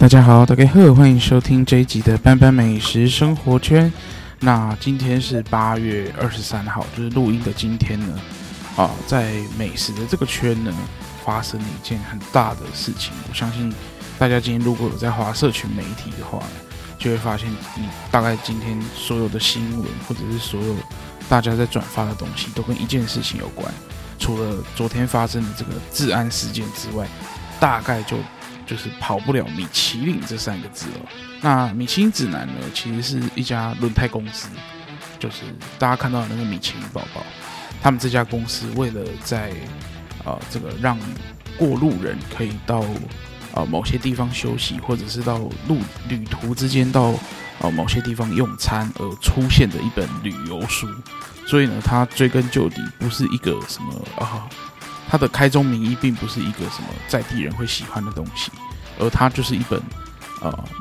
大家好，大家好，欢迎收听这一集的班班美食生活圈。那今天是8月23号，就是录音的今天呢，在美食的这个圈呢，发生了一件很大的事情。我相信大家今天如果有在滑社群媒体的话，就会发现你大概今天所有的新闻或者是所有大家在转发的东西，都跟一件事情有关。除了昨天发生的这个治安事件之外，大概就是跑不了米其林这三个字哦。那米其林指南呢，其实是一家轮胎公司，就是大家看到的那个米其林宝宝。他们这家公司为了在这个让过路人可以到某些地方休息，或者是到旅途之间到某些地方用餐而出现的一本旅游书。所以呢，它追根究底不是一个什么它的开宗明义并不是一个什么在地人会喜欢的东西，而它就是一本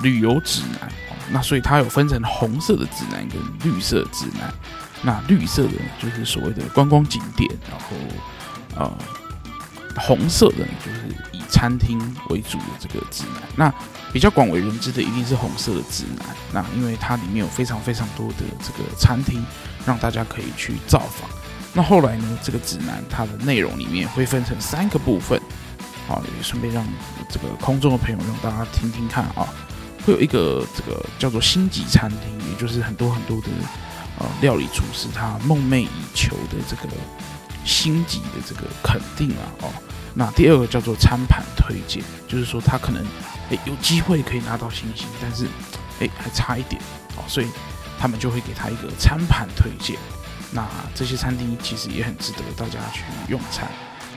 旅游指南。那所以它有分成红色的指南跟绿色指南。那绿色的就是所谓的观光景点，然后红色的就是以餐厅为主的这个指南。那比较广为人知的一定是红色的指南，那因为它里面有非常非常多的这个餐厅让大家可以去造访。那后来呢，这个指南它的内容里面会分成三个部分，也顺便让这个空中的朋友让大家听听看啊。会有一个这个叫做星级餐厅，也就是很多很多的料理厨师他梦寐以求的这个星级的这个肯定那第二个叫做餐盘推荐，就是说他可能有机会可以拿到星星，但是还差一点所以他们就会给他一个餐盘推荐。那这些餐厅其实也很值得大家去用餐。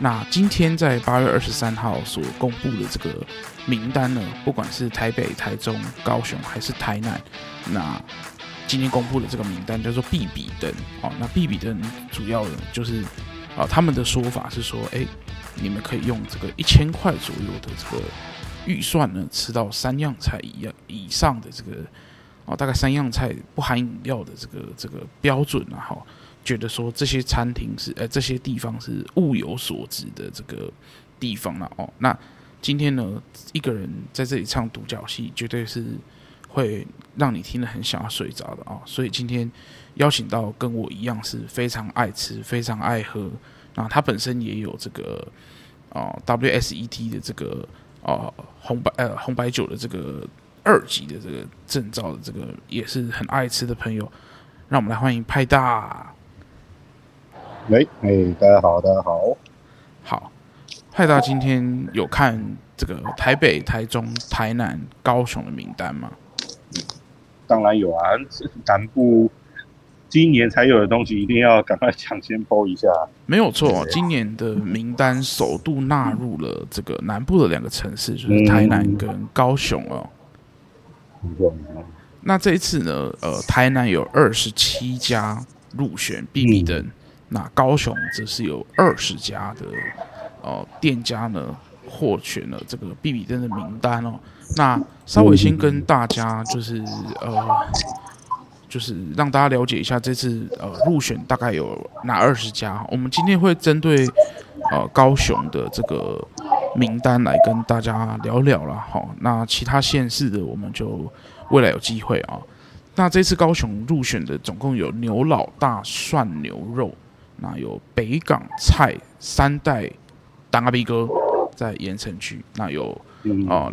那今天在8月23号所公布的这个名单呢，不管是台北、台中、高雄还是台南，那今天公布的这个名单叫做必比登。那必比登主要的就是他们的说法是说，你们可以用这个1000块左右的这个预算呢，吃到3样菜以上的这个大概3样菜不含饮料的这个标准觉得说这些餐厅是这些地方是物有所值的这个地方那今天呢，一个人在这里唱独角戏，绝对是会让你听得很想要睡着的所以今天邀请到跟我一样是非常爱吃、非常爱喝，那他本身也有这个WSET 的这个红白酒的这个2级的这个证照的这个也是很爱吃的朋友，让我们来欢迎派大。大家好，大家好。好，派大今天有看这个台北、台中、台南、高雄的名单吗？当然有啊，南部今年才有的东西一定要赶快抢先播一下。没有错，今年的名单首度纳入了这个南部的2个城市，就是台南跟高雄那这一次呢，台南有27家入选必比登，那高雄则是有20家的店家呢获选了这个必比登的名单那稍微先跟大家就是让大家了解一下这次入选大概有哪20家。我们今天会针对高雄的这个名单来跟大家聊聊啦。那其他县市的我们就未来有机会那这次高雄入选的总共有牛老大涮牛肉，那有北港菜3代当阿 B 哥在盐城区，那有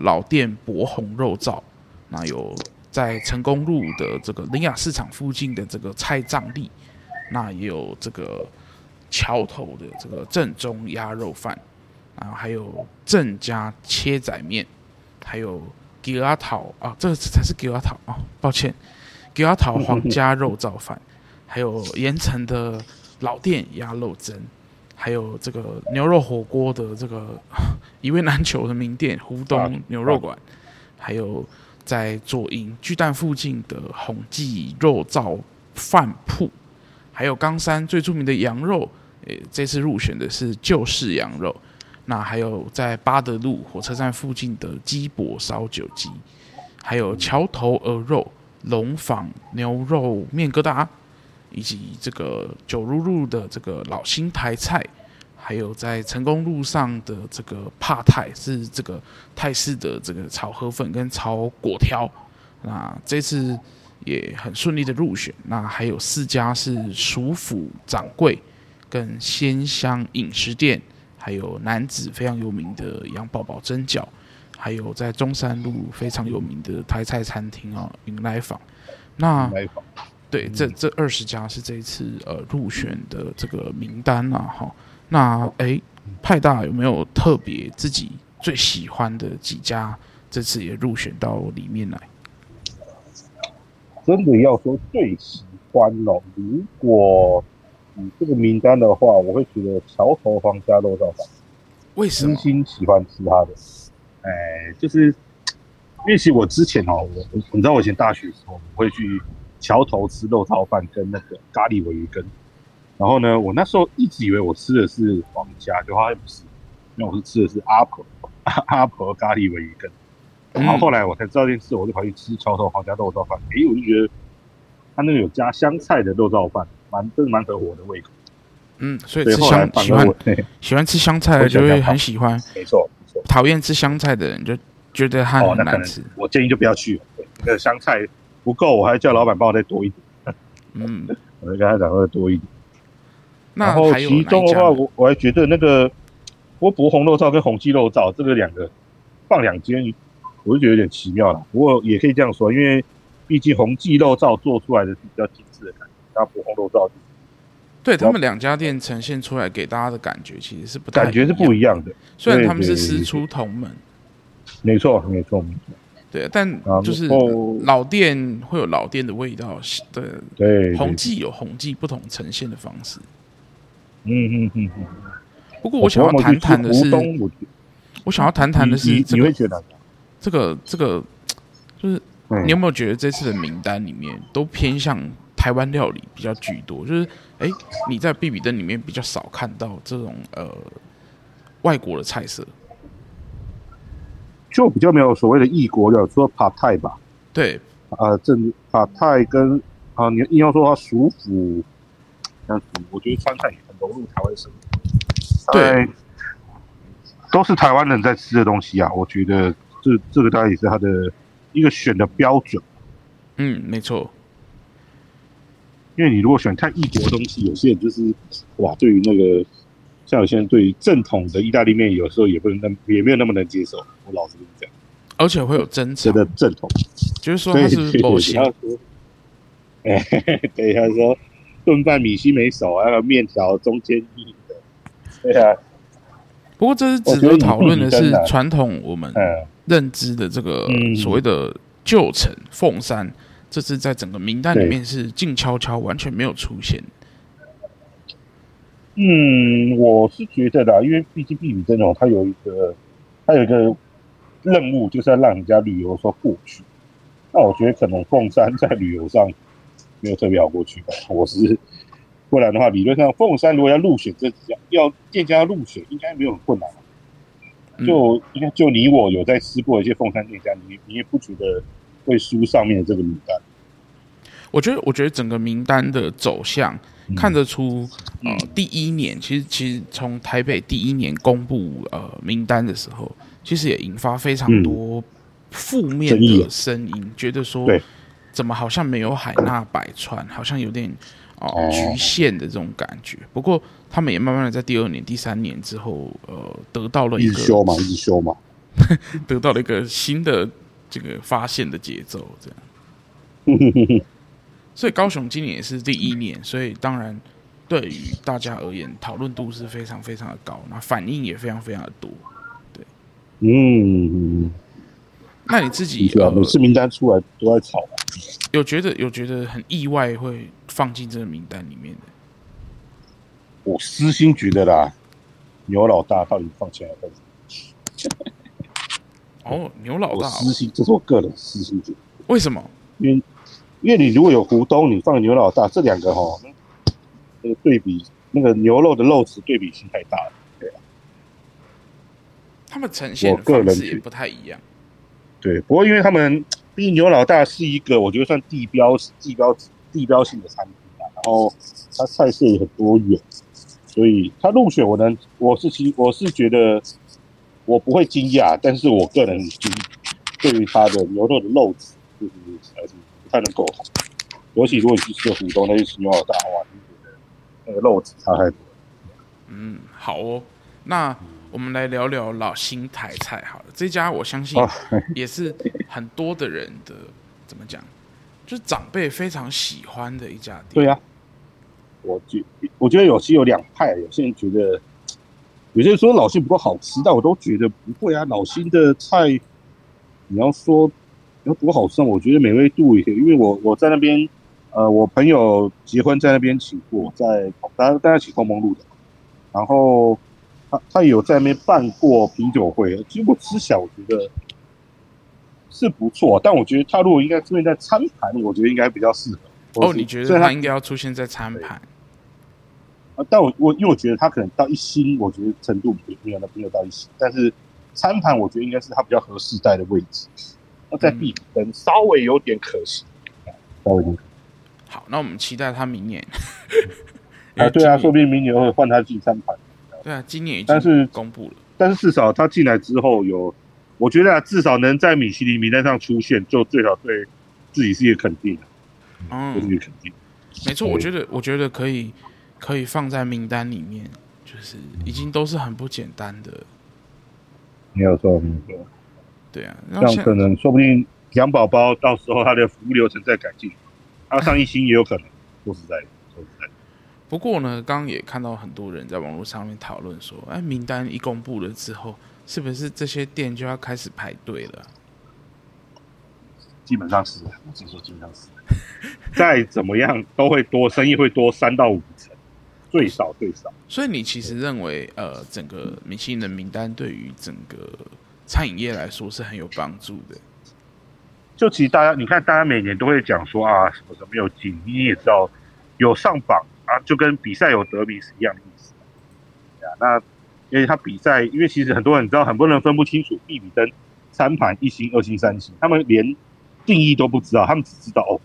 老店博红肉燥，那有在成功路的这个林雅市场附近的这个菜瘴地，那也有这个桥头的这个正宗鸭肉饭，然后还有郑家切仔面，还有吉拉桃这个才是吉拉桃抱歉，吉拉桃皇家肉燥饭，还有盐城的老店鸭肉蒸，还有这个牛肉火锅的这个一位难求的名店湖东牛肉馆，还有在左营巨蛋附近的宏记肉燥饭铺，还有冈山最著名的羊肉这次入选的是旧式羊肉，那还有在八德路火车站附近的鸡脖烧酒鸡，还有桥头鹅肉、龙坊牛肉面疙瘩，以及这个九如路的这个老新台菜，还有在成功路上的这个帕泰，是这个泰式的这个炒河粉跟炒粿条。那这次也很顺利的入选。那还有四家是蜀府掌柜跟鲜香饮食店，还有楠梓非常有名的杨宝宝蒸饺，还有在中山路非常有名的台菜餐厅啊、云来坊。那对，这20家是这一次入选的这个名单啊。哈，那派大有没有特别自己最喜欢的几家？这次也入选到里面来。真的要说最喜欢哦，如果以这个名单的话，我会觉得桥头皇家肉燥饭。为什么？真心喜欢吃它的。就是因为其实我之前哦，你知道我以前大学的时候，我会去桥头吃肉燥饭跟那个咖喱鲔鱼羹，然后呢，我那时候一直以为我吃的是皇家，就好像不是，因为我是吃的是阿婆咖喱鲔鱼羹。然后后来我才知道这件事，我就跑去吃桥头皇家肉燥饭。我就觉得他那个有加香菜的肉燥饭，真的蛮合我的胃口。所以喜欢吃香菜的就会很喜欢，没错。讨厌吃香菜的人就觉得它很难吃。我建议就不要去了，那个香菜不够，我还叫老板帮我再多一点。我就跟他讲说多一点。然后其中的话，我还觉得那个波伯红肉燥跟红鸡肉燥这个两个放两间，我就觉得有点奇妙了。不过也可以这样说，因为毕竟红鸡肉燥做出来的是比较精致的感觉，那伯红肉燥对他们两家店呈现出来给大家的感觉其实是不太一样的，感觉是不一样的。虽然他们是师出同门，没错没错，对，但就是老店会有老店的味道，对，红记有红记不同呈现的方式。不过我想要谈谈的是，你会觉得这个就是你有没有觉得这次的名单里面都偏向台湾料理比较居多，就是你在必比登里面比较少看到这种外国的菜色，就比较没有所谓的异国料，除了帕泰吧。对，帕泰跟你硬要说它蜀府，我觉得川菜也很融入台湾生活。对，都是台湾人在吃的东西啊，我觉得这个当然也是它的一个选的标准。没错。因为你如果喜欢看异国的东西，有些人就是对于那个，像有些人对于正统的意大利面，有时候也没有那么能接受。我老实跟你讲，而且会有争吵。真的正统，就是说他是某些，对，他说炖饭米西没熟，还有面条中间硬的，对啊。不过这是值得讨论的是传统我们认知的这个所谓的旧城凤山。这次在整个名单里面是静悄悄，完全没有出现。我是觉得啦，因为毕竟必比登它有一个任务，就是要让人家旅游的时候过去。那我觉得可能凤山在旅游上没有特别好过去吧。不然的话，理论上凤山如果要入选这几家，要店家入选，应该没有很困难。就你我有在吃过一些凤山店家，你也不觉得会输上面的这个名单。我觉得整个名单的走向看得出，第一年其实从台北第一年公布名单的时候，其实也引发非常多负面的声音，觉得说怎么好像没有海纳百川，好像有点局限的这种感觉。不过他们也慢慢的在第二年、第三年之后，得到了一个一直修嘛，得到了一个新的。这个发现的节奏这样，所以高雄今年也是第一年，所以当然对于大家而言，讨论度是非常非常的高，那反应也非常非常的多，对，那你自己每次名单出来都在吵，有觉得很意外会放进这个名单里面的？我私心觉得啦，牛老大到底放进来干什么？牛老大，这是我个人私心觉得。为什么？因为你如果有胡东，你放牛老大，这两个对比，那个牛肉的肉质对比性太大了，对啊。他们呈现的方式也不太一样。对，不过因为他们毕竟牛老大是一个我觉得算地标性的餐厅啊，然后它菜色也很多元，所以它入选我是觉得我不会惊讶，但是我个人对于它的牛肉的肉质就是还是不太能够好，尤其如果你去吃湖东那些牛老大的话，你觉得那个肉质差太多。嗯，好哦，那我们来聊聊老新台菜好了，这家我相信也是很多的人的怎么讲，就是长辈非常喜欢的一家店。对啊，我觉得有些有两派，有些人觉得，有些人说老新不够好吃，但我都觉得不会啊，老新的菜你要说要多好吃，我觉得美味度也，因为我在那边，我朋友结婚在那边请过，在大家请同盟路的，然后。他有在那边办过啤酒会，经过吃起来我觉得是不错，但我觉得他如果应该出现在餐盘，我觉得应该比较适合。哦，你觉得他应该要出现在餐盘？但我因为我觉得他可能到一星，我觉得程度没有到一星，但是餐盘我觉得应该是他比较合适带的位置。那在比分稍微有点可惜，稍微有点可惜。好，那我们期待他明年。啊，对啊，说不定明年会换他进餐盘。对啊，今年已经公布了，但是至少他进来之后有，我觉得啊，至少能在米其林名单上出现，就最少对自己是一个肯定的，就是一个肯定。没错，我觉得可以放在名单里面，就是已经都是很不简单的。没有错。对啊，这样可能说不定杨宝宝到时候他的服务流程再改进，他上一星也有可能。说实在的。不过呢，刚刚也看到很多人在网络上面讨论说，哎，名单一公布了之后，是不是这些店就要开始排队了？基本上是，我自己说基本上是。再怎么样都会多，生意会多3到5成，最少。所以你其实认为，整个米其林的名单对于整个餐饮业来说是很有帮助的。就其实大家，你看大家每年都会讲说啊，什么时候没有进，你也知道有上榜。啊，就跟比赛有得名是一样的意思。啊，那因为他比赛，因为其实很多人你知道，很多人分不清楚必比登、餐盘、一星、二星、三星，他们连定义都不知道，他们只知道哦，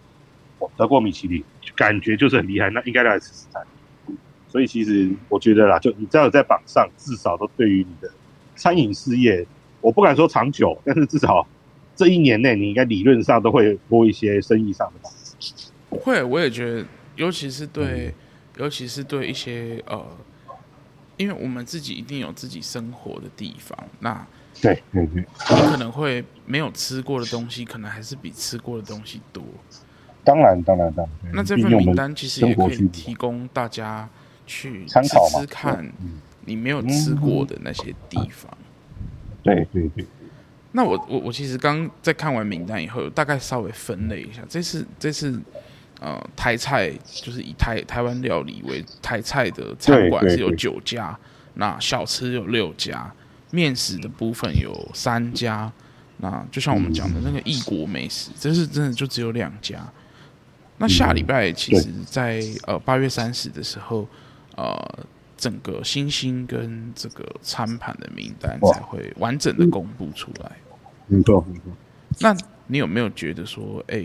我得过米其林，感觉就是很厉害，那应该来试试看。所以其实我觉得啦，就你只要有在榜上，至少都对于你的餐饮事业，我不敢说长久，但是至少这一年内，你应该理论上都会多一些生意上的帮助。会，我也觉得，尤其是对一些因为我们自己一定有自己生活的地方，那对，可能会没有吃过的东西，可能还是比吃过的东西多。当然。那这份名单其实也可以提供大家去吃吃看你没有吃过的那些地方。对。那我其实刚在看完名单以后，大概稍微分类一下，这次。台菜就是以台湾料理为台菜的餐馆是有9家，那小吃有6家，面食的部分有3家，那就像我们讲的那个异国美食，这是真的就只有2家。那下礼拜其实在8月30的时候，整个星星跟这个餐盘的名单才会完整的公布出来。没错。那你有没有觉得说，哎？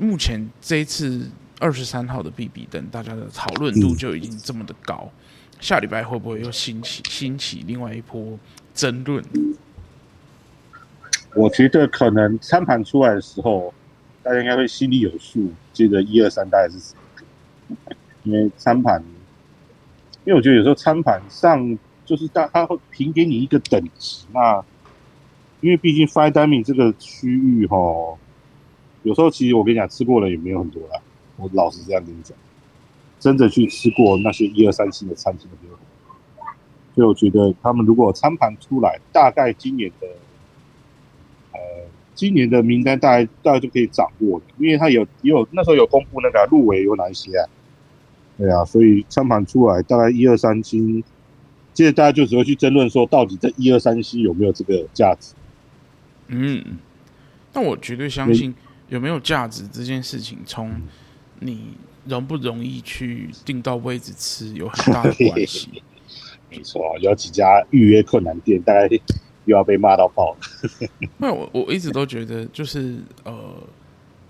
目前这一次23号的必比登，大家的讨论度就已经这么的高，下礼拜会不会又兴起另外一波争论？我觉得可能餐盘出来的时候，大家应该会心里有数，记得1、2、3大概是谁？因为我觉得有时候餐盘上就是他会评给你一个等级，那因为毕竟 fine dining 这个区域吼。有时候其实我跟你讲，吃过的也没有很多啦。我老实这样跟你讲，真的去吃过那些1、2、3星的餐厅都没有很多。所以我觉得他们如果餐盘出来，大概今年的名单大概就可以掌握了，因为他也有那时候有公布那个入围有哪一些啊？对啊，所以餐盘出来大概1、2、3星，接着大家就只会去争论说，到底这1、2、3星有没有这个价值？嗯，但我绝对相信。有没有价值这件事情，从你容不容易去订到位置吃有很大的关系。没错，有几家预约困难店，大概又要被骂到爆了。那我一直都觉得，就是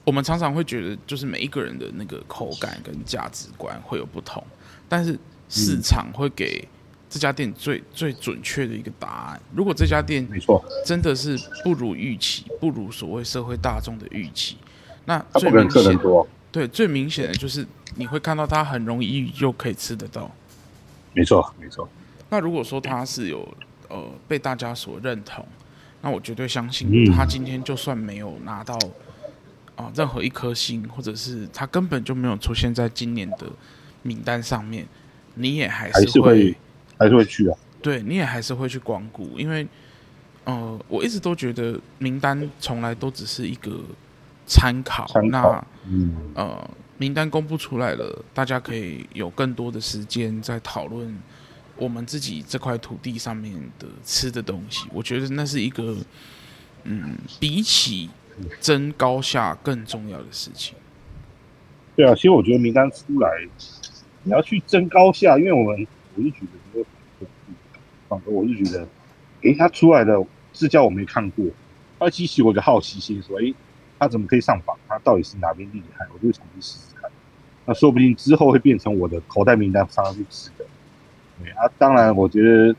我们常常会觉得，就是每一个人的那个口感跟价值观会有不同，但是市场会给这家店最准确的一个答案。如果这家店真的是不如预期，不如所谓社会大众的预期，那最明显的，对，最明显的就是你会看到它很容易就可以吃得到。没错，没错。那如果说它是有被大家所认同，那我绝对相信它今天就算没有拿到任何一颗星，或者是它根本就没有出现在今年的名单上面，你也还是会去啊。对，你也还是会去光顾，因为我一直都觉得名单从来都只是一个参考。那名单公布出来了，大家可以有更多的时间在讨论我们自己这块土地上面的吃的东西。我觉得那是一个比起争高下更重要的事情。对啊，其实我觉得名单出来，你要去争高下，因为我是觉得他出来的是叫我没看过，而且其实我有好奇心，所以他怎么可以上榜？他到底是哪边厉害？我就想去试试看。那说不定之后会变成我的口袋名单上去吃的。对啊，当然我觉得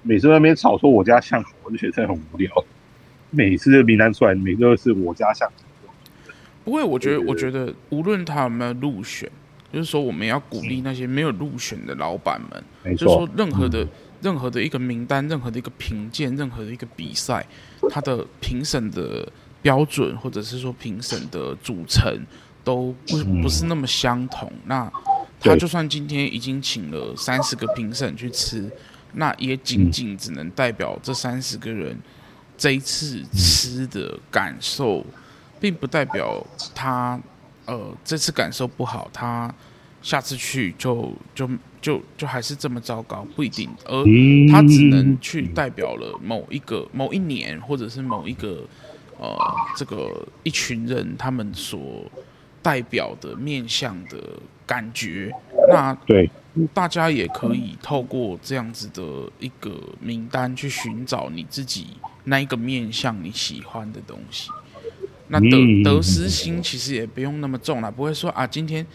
每次在那边吵说我家巷口，我就觉得很无聊。每次的名单出来，每次都是我家巷口。不过我觉得无论他有没有入选，就是说我们要鼓励那些没有入选的老板们。就是说任何的一个名单，任何的一个评鉴，任何的一个比赛，他的评审的标准或者是说评审的组成都不是那么相同，那他就算今天已经请了30个评审去吃，那也仅仅只能代表这30个人这一次吃的感受，并不代表他这次感受不好，他下次去就还是这么糟糕，不一定。而他只能去代表了某一年或者是某一个这个一群人他们所代表的面向的感觉，那对大家也可以透过这样子的一个名单去寻找你自己那一个面向你喜欢的东西。那得失心其实也不用那么重啦，不会说啊今天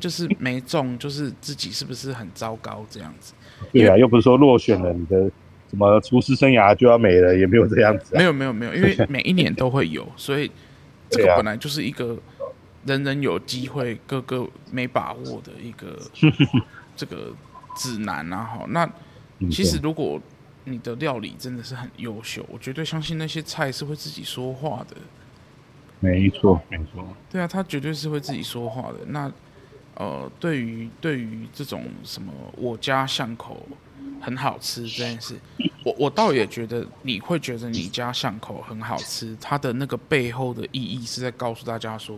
就是没中，就是自己是不是很糟糕这样子。对啊，又不是说落选了你的什么厨师生涯就要没了，也没有这样子。没有，因为每一年都会有，所以这个本来就是一个人人有机会、个个没把握的一个这个指南啊。好，那其实如果你的料理真的是很优秀，我绝对相信那些菜是会自己说话的。没错。对啊，他绝对是会自己说话的。那对于这种什么我家巷口很好吃这件事，我倒也觉得你会觉得你家巷口很好吃，它的那个背后的意义是在告诉大家说，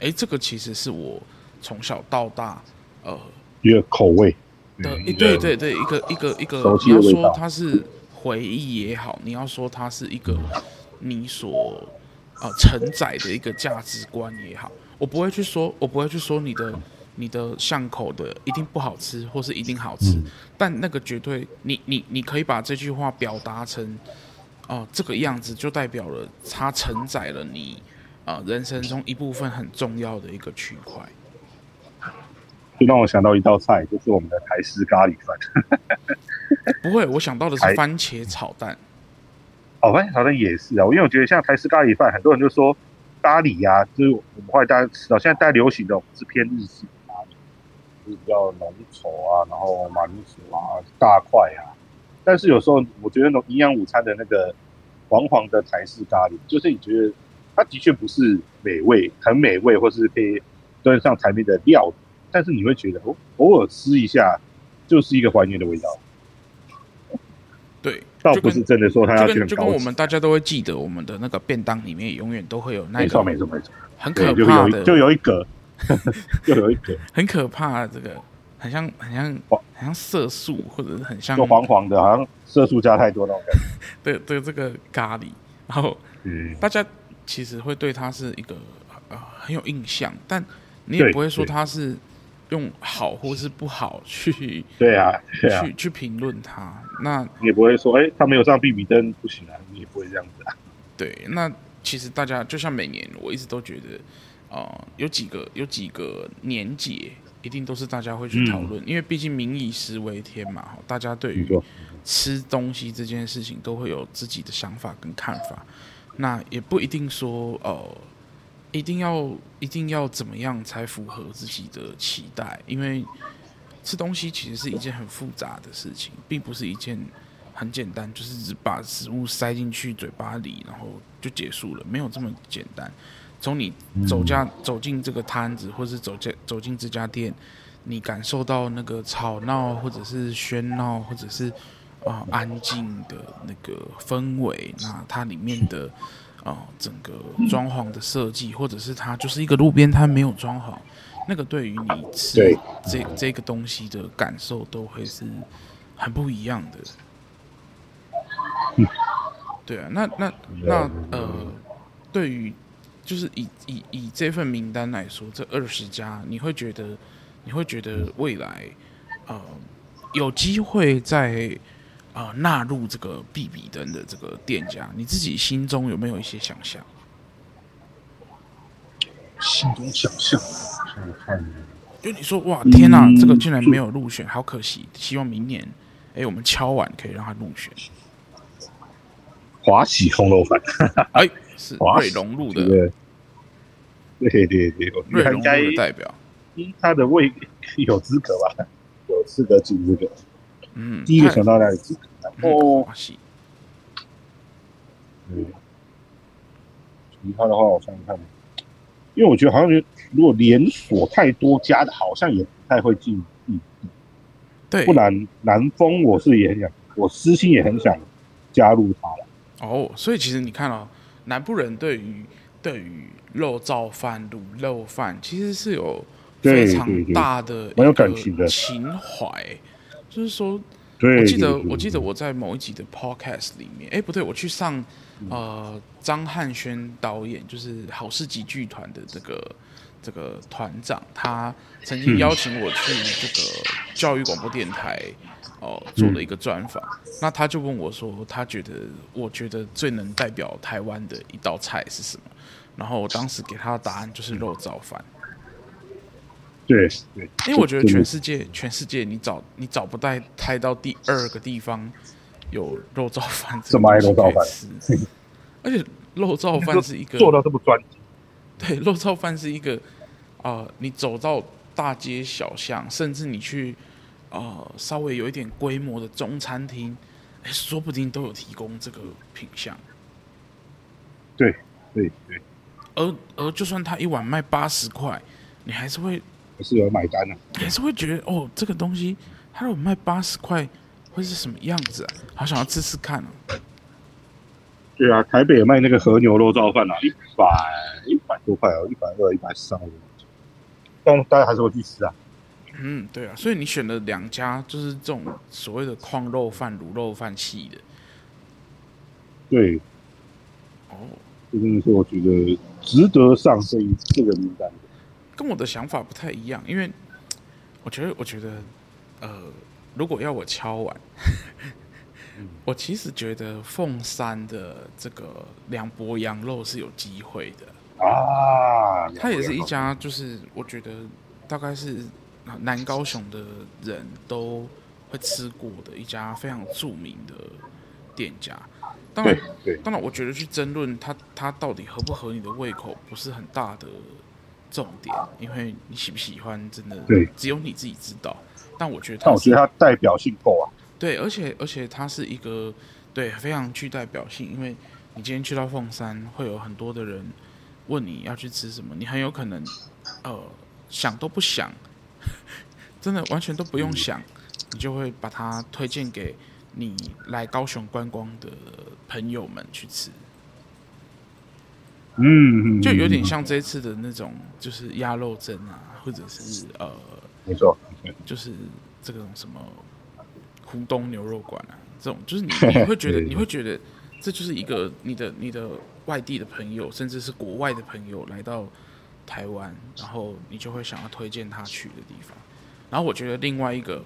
哎，这个其实是我从小到大一个口味的，对，一个，你要说它是回忆也好，你要说它是一个你所承载的一个价值观也好，我不会去说你的巷口的一定不好吃，或是一定好吃，但那个绝对，你可以把这句话表达成，这个样子就代表了它承载了你人生中一部分很重要的一个区块。就让我想到一道菜，就是我们的台式咖喱饭。不会，我想到的是番茄炒蛋。番茄炒蛋也是啊，因为我觉得像台式咖喱饭，很多人就说咖喱啊，就是我们后来大家吃到现在大家流行的，我们是偏日式。就是比较浓稠啊，然后马铃薯啊，大块啊。但是有时候我觉得营养午餐的那个黄的台式咖喱，就是你觉得它的确不是很美味，或是可以端上台面的料理，但是你会觉得偶尔吃一下就是一个怀念的味道。对，倒不是真的说它要去很高级，就跟我们大家都会记得我们的那个便当里面永远都会有那个没错，很可怕的就有一个。又有一个很可怕的这个，很像色素，或者是很像黄的，好像色素加太多那种感觉。对，这个咖喱，然后大家其实会对它是一个很有印象，但你也不会说它是用好或是不好去对啊去评论它。那你也不会说他没有上必比登不行啊，你也不会这样子啊。对，那其实大家就像每年我一直都觉得有几个年节一定都是大家会去讨论，因为毕竟民以食为天嘛，大家对于吃东西这件事情都会有自己的想法跟看法。那也不一定说一定要怎么样才符合自己的期待，因为吃东西其实是一件很复杂的事情，并不是一件很简单，就是只把食物塞进去嘴巴里然后就结束了，没有这么简单。从你走进这个摊子，或是走进这家店，你感受到那个吵闹或者是喧闹或者是安静的那个氛围，那它里面的整个装潢的设计，或者是它就是一个路边摊没有装潢，那个对于你吃这个东西的感受都会是很不一样的。对啊，那对于就是以这份名单来说，这20家你会觉得未来有机会在纳入这个必比登的这个店家，你自己心中有没有一些想象？心中想象，就你说哇天啊，这个竟然没有入选，好可惜。希望明年我们敲碗可以让它入选。华喜烘肉饭，是瑞龙路的，对，瑞龙路的代表，他的位有资格吧？有资格进这个。第一个想到哪里？然后，其他的话我想想看，因为我觉得好像如果连锁太多家的，好像也不太会进。对，不然南丰我是也很想，我私心也很想加入它了。哦，所以其实你看哦，南部人对于肉燥饭、卤肉饭，其实是有非常大的一个情怀。就是说，我记得我在某一集的 podcast 里面，不对，我去上张汉轩导演，就是好市集剧团的这个团长，他曾经邀请我去这个教育广播电台做了一个专访。那他就问我说，我觉得最能代表台湾的一道菜是什么？然后我当时给他的答案就是肉燥饭。对，因为我觉得全世界你找不到太到第二个地方有肉燥饭这么爱肉燥饭，而且肉燥饭是一个做到这么专精。对，肉燥饭是一个你走到大街小巷，甚至你去稍微有一点规模的中餐厅，说不定都有提供这个品项。对，而就算他一碗卖80块，你还是会。是有买单啊，还是会觉得这个东西它如果卖80块会是什么样子啊？好想要吃吃看啊。对啊，台北也卖那个和牛肉燥饭啊，100多块哦，120、130，但大家还是会去吃啊。对啊，所以你选了2家就是这种所谓的矿肉饭、卤肉饭系的。对，这真的是我觉得值得上这个名单。跟我的想法不太一样，因为我觉得，如果要我敲碗，我其实觉得凤山的这个梁博羊肉是有机会的啊。它也是一家，就是我觉得大概是南高雄的人都会吃过的一家非常著名的店家。当然，我觉得去争论它到底合不合你的胃口，不是很大的重点，因为你喜不喜欢真的只有你自己知道。但我觉得它代表性够啊。对，而且它是一个非常具代表性，因为你今天去到凤山，会有很多的人问你要去吃什么，你很有可能想都不想，真的完全都不用想，你就会把它推荐给你来高雄观光的朋友们去吃。就有点像这次的那种，就是鸭肉蒸啊，或者是没错，就是这种什么湖东牛肉馆啊，这种就是你会觉得这就是一个你的外地的朋友，甚至是国外的朋友来到台湾，然后你就会想要推荐他去的地方。然后我觉得另外一个，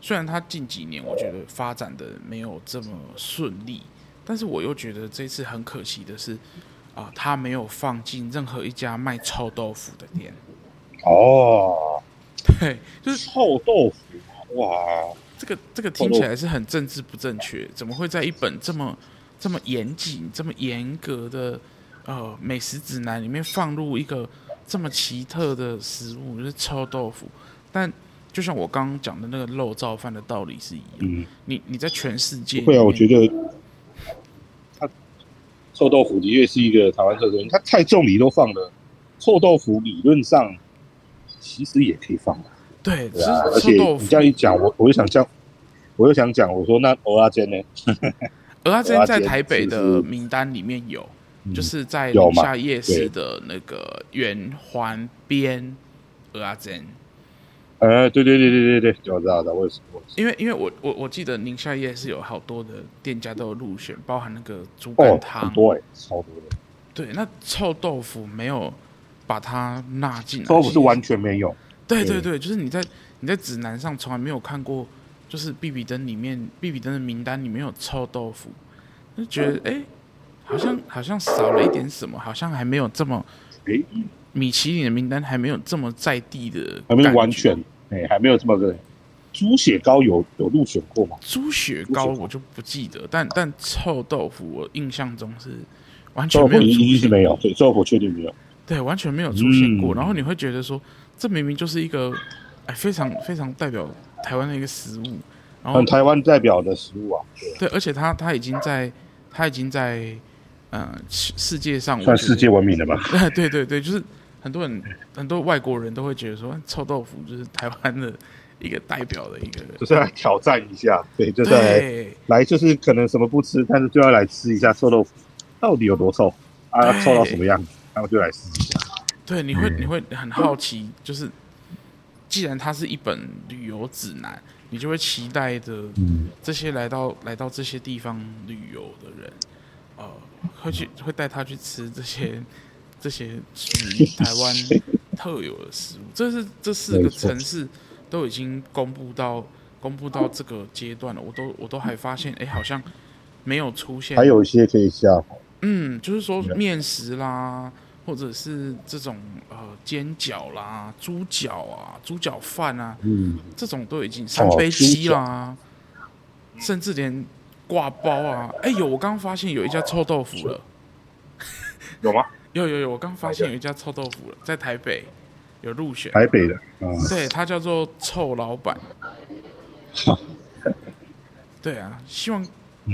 虽然他近几年我觉得发展的没有这么顺利，但是我又觉得这次很可惜的是，他没有放进任何一家卖臭豆腐的店。哦，对，就是臭豆腐，哇，这个听起来是很政治不正确，怎么会在一本这么严谨、这么严格的美食指南里面放入一个这么奇特的食物，就是臭豆腐？但就像我刚刚讲的那个肉燥饭的道理是一样，你在全世界会我觉得它臭豆腐的确是一个台湾特色，它菜粽里都放了，臭豆腐理论上其实也可以放的。对，是而且你这样一讲，我又想讲，我说那蚵仔煎呢？蚵仔煎在台北的名单里面有，就是在宁夏夜市的那个圆环边蚵仔煎。对，我知道，我也是。因为我记得宁夏夜市有好多的店家都有入选，包含那个猪肝汤，很多超多的。对，那臭豆腐没有把它纳进来，臭豆腐是完全没有。对，就是你在指南上从来没有看过，就是必比登的名单里面有臭豆腐，就觉得好像少了一点什么，好像还没有这么米其林的名单还没有这么在地的，还没有完全还没有这么个。猪血糕有入选过吗？猪血糕我就不记得，但臭豆腐我印象中是完全没有出现，一定是没有，对，臭豆腐确定没有，对，完全没有出现过。然后你会觉得说，这明明就是一个非常非常代表台湾的一个食物，然后台湾代表的食物啊，对，而且它已经在世界上算世界闻名了吧？对，就是很多外国人都会觉得说，臭豆腐就是台湾的一个代表的一个，就是来挑战一下，对，就是来就是可能什么不吃，但是就要来吃一下臭豆腐到底有多臭啊，臭到什么样子，然后就来试一下。对，你会很好奇，就是既然它是一本旅游指南，你就会期待的这些来到这些地方旅游的人，会带他去吃这些属于台湾特有的食物。这四个城市都已经公布到这个阶段了，我都还发现，好像没有出现，还有一些可以下滑。就是说面食啦。或者是这种煎饺啦、猪脚啊、猪脚饭啊，这种都已经三杯鸡啦，甚至连挂包啊，有我刚刚发现有一家臭豆腐了，有吗？有，我刚发现有一家臭豆腐了，在台北有入选，台北的，对，它叫做臭老板，对啊，希望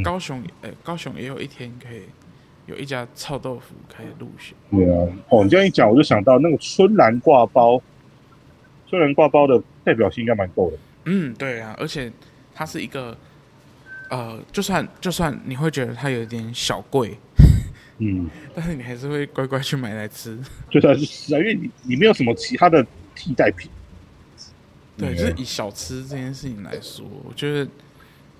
高雄也有一天可以。有一家臭豆腐可以入选。对啊，你这样一讲，我就想到那个春兰挂包的代表性应该蛮够的。对啊，而且它是一个就算你会觉得它有点小贵，但是你还是会乖乖去买来吃。对啊，因为你没有什么其他的替代品。对，就是以小吃这件事情来说，我觉得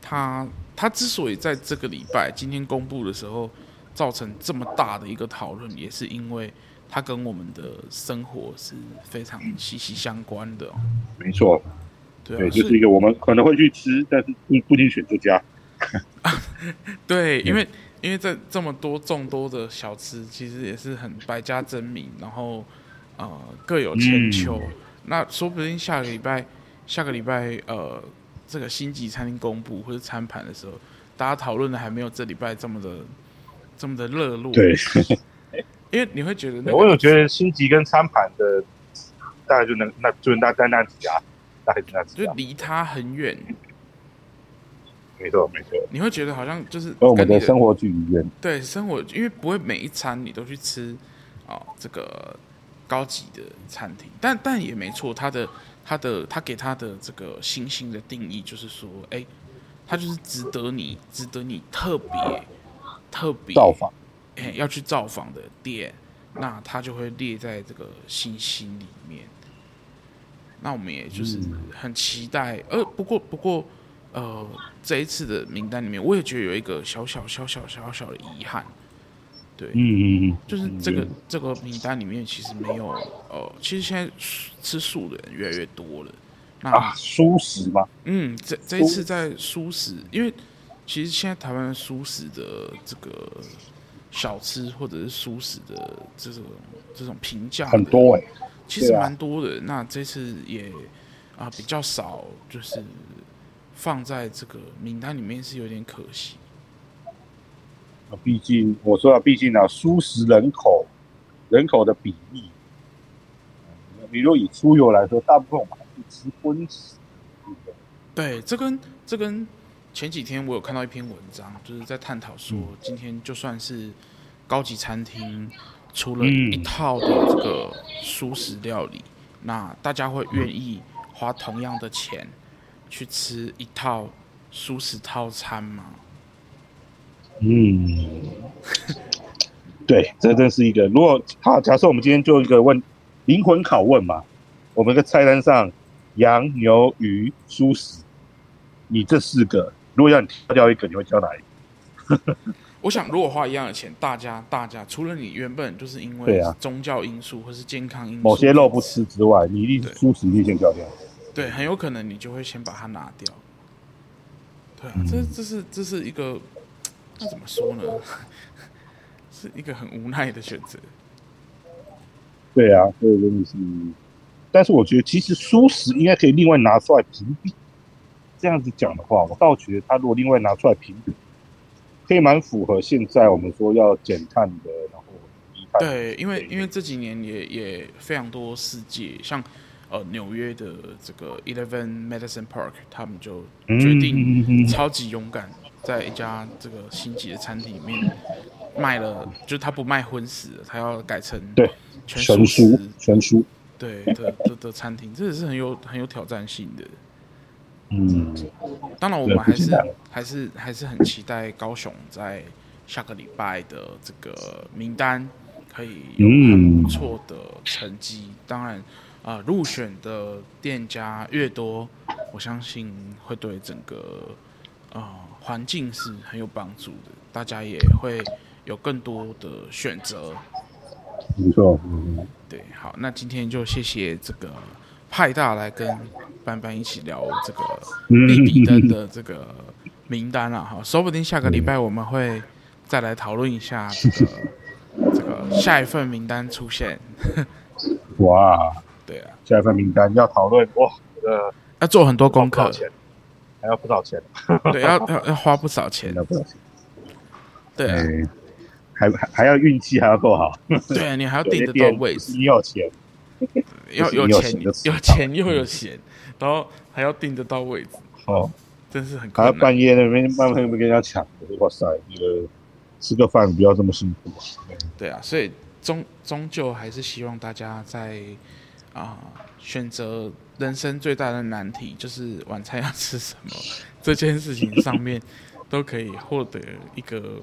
它之所以在这个礼拜今天公布的时候。造成这么大的一个讨论，也是因为它跟我们的生活是非常息息相关的。没错，对，就是一个我们可能会去吃，但是不一定选这家。对，因为在这么多众多的小吃，其实也是很百家争鸣，然后各有千秋。那说不定下个礼拜这个星级餐厅公布或者餐盘的时候，大家讨论的还没有这礼拜这么的热络，对，因为你会觉得那個，我有觉得星级跟餐盘的，大概就能那几家，大概就那几家，就离它很远。没错，你会觉得好像就是跟我们的生活距离远。对，生活，因为不会每一餐你都去吃这个高级的餐厅，但也没错，他给他的这个星星的定义就是说，他就是值得你特别造访，要去造访的店，那它就会列在这个星星里面。那我们也就是很期待，不过，这一次的名单里面，我也觉得有一个小小的遗憾，对，就是这个名单里面其实没有其实现在吃素的人越来越多了。那蔬食吧，这一次在蔬食，因为其实现在台湾蔬食的这个小吃或者是蔬食的这种评价很多其实蛮多的。那这次也比较少，就是放在这个名单里面是有点可惜。毕竟蔬食人口的比例，你若以猪油来说，大部分我们还是吃荤食。对，这跟前几天我有看到一篇文章，就是在探讨说，今天就算是高级餐厅出了一套的这个蔬食料理，那大家会愿意花同样的钱去吃一套蔬食套餐吗？对，这真是一个。如果假设我们今天就一个问灵魂拷问嘛，我们的菜单上羊、牛、鱼、蔬食，你这四个，如果要你挑掉一个，你会挑哪一个？我想，如果花一样的钱，大家除了你原本就是因为宗教因素或是健康因素，某些肉不吃之外，你一定蔬食一定先挑掉。对，很有可能你就会先把它拿掉。对啊，这是一个。那怎么说呢？是一个很无奈的选择。对啊，所以真的是，但是我觉得其实蔬食应该可以另外拿出来评比。这样子讲的话，我倒觉得他如果另外拿出来评比，可以蛮符合现在我们说要减碳的，然后低碳。对，因为这几年也非常多世界，像纽约的这个 Eleven Madison Park， 他们就决定超级勇敢。在一家这个星级的餐厅里面卖了，就是他不卖荤食，他要改成全素食，对的餐厅，这也是很有挑战性的。当然我们还是很期待高雄在下个礼拜的这个名单可以有很不错的成绩。当然入选的店家越多，我相信会对整个环境是很有帮助的，大家也会有更多的选择。没错，对，好，那今天就谢谢这个派大来跟班班一起聊这个利比登的这个名单啊，说不定下个礼拜我们会再来讨论一下这个下一份名单出现。哇，对啊，下一份名单要讨论，哇，要做很多功课。还要不少钱，对，要花不少钱，对，还要运气还要够好，对，你还要订得到位置，你有钱，要有钱又有闲，然后还要订得到位置，真是很困难。还要半夜那边慢慢跟人家抢，哇塞，那个吃个饭不要这么辛苦，对啊，所以终究还是希望大家在选择人生最大的难题就是晚餐要吃什么这件事情上面都可以获得一个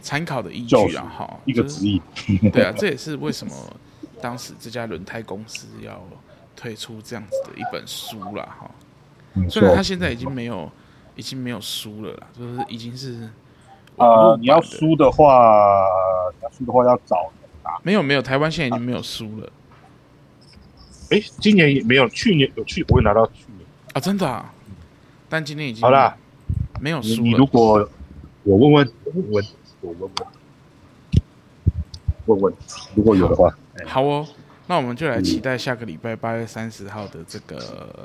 参考的依据啊，一个指引，对啊，这也是为什么当时这家轮胎公司要推出这样子的一本书啦，虽然他现在已经没有书了啦，就是已经是你要书的话要找人啊，没有，台湾现在已经没有书了。今年也没有，去年有去，我也拿到去年啊，真的啊，但今年已经好啦，没有书了。你如果我问问，如果有的话，好哦，那我们就来期待下个礼拜8月30号的这个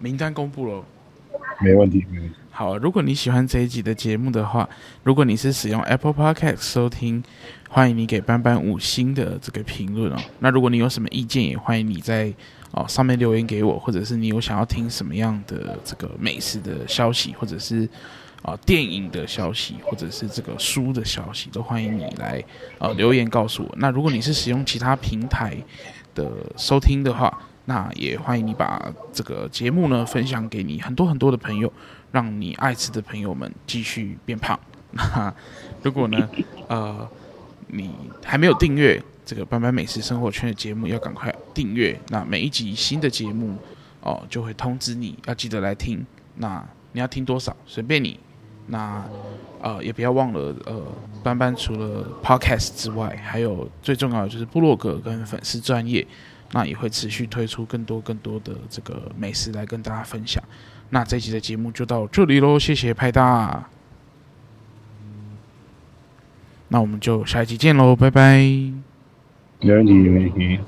名单公布喽。没问题。好，如果你喜欢这一集的节目的话，如果你是使用 Apple Podcast 收听，欢迎你给班班5星的这个评论哦。那如果你有什么意见，也欢迎你在上面留言给我，或者是你有想要听什么样的这个美食的消息，或者是电影的消息，或者是这个书的消息，都欢迎你来留言告诉我。那如果你是使用其他平台的收听的话，那也欢迎你把这个节目呢分享给你很多很多的朋友，让你爱吃的朋友们继续变胖。那如果呢你还没有订阅这个班班美食生活圈的节目，要赶快订阅，那每一集新的节目就会通知你，要记得来听。那你要听多少随便你，那也不要忘了班班除了 podcast 之外，还有最重要的就是部落格跟粉丝专页，那也会持续推出更多的这个美食来跟大家分享。那这集的节目就到这里咯，谢谢派大，那我们就下一集见咯，拜拜。没问题，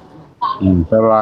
拜拜。